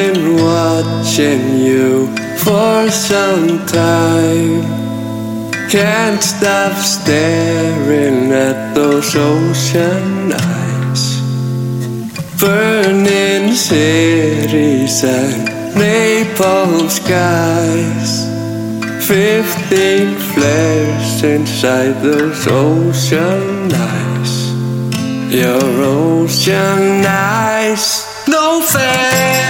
been watching you for some time. Can't stop staring at those ocean eyes. Burning cities and maple skies. 15 flares inside those ocean eyes. Your ocean eyes, no fair.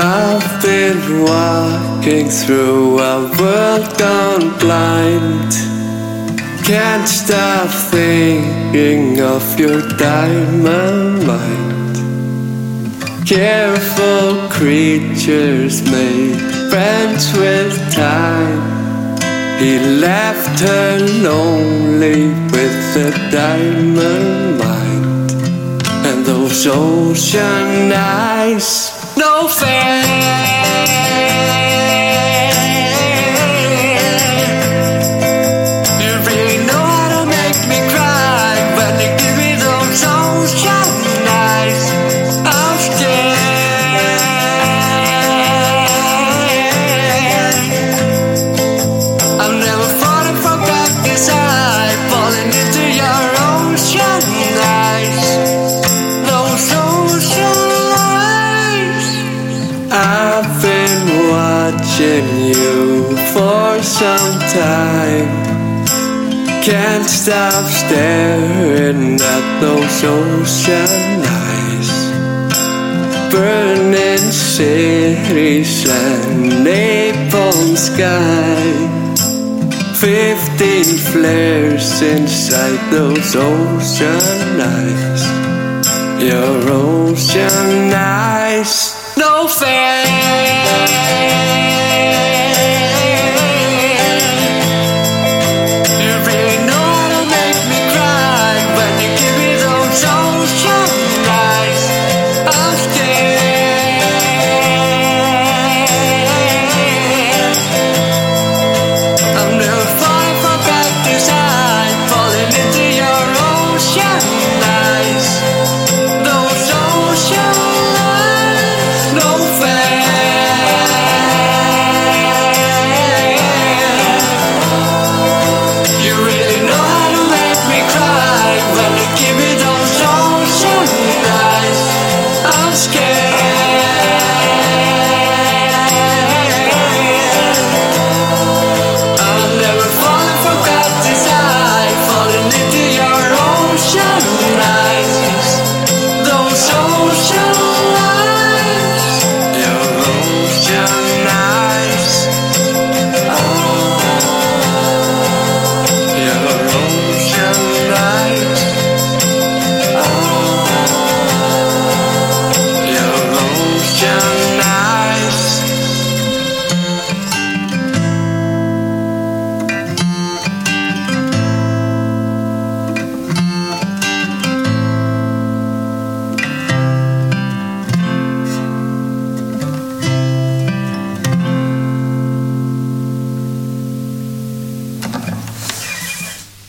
I've been walking through a world gone blind. Can't stop thinking of your diamond mind. Careful creatures made friends with time. He left her lonely with a diamond mind. And those ocean eyes, no fair. I've been watching you for some time. Can't stop staring at those ocean eyes. Burning cities and napalm sky. 15 flares inside those ocean eyes. Your ocean eyes, no fair.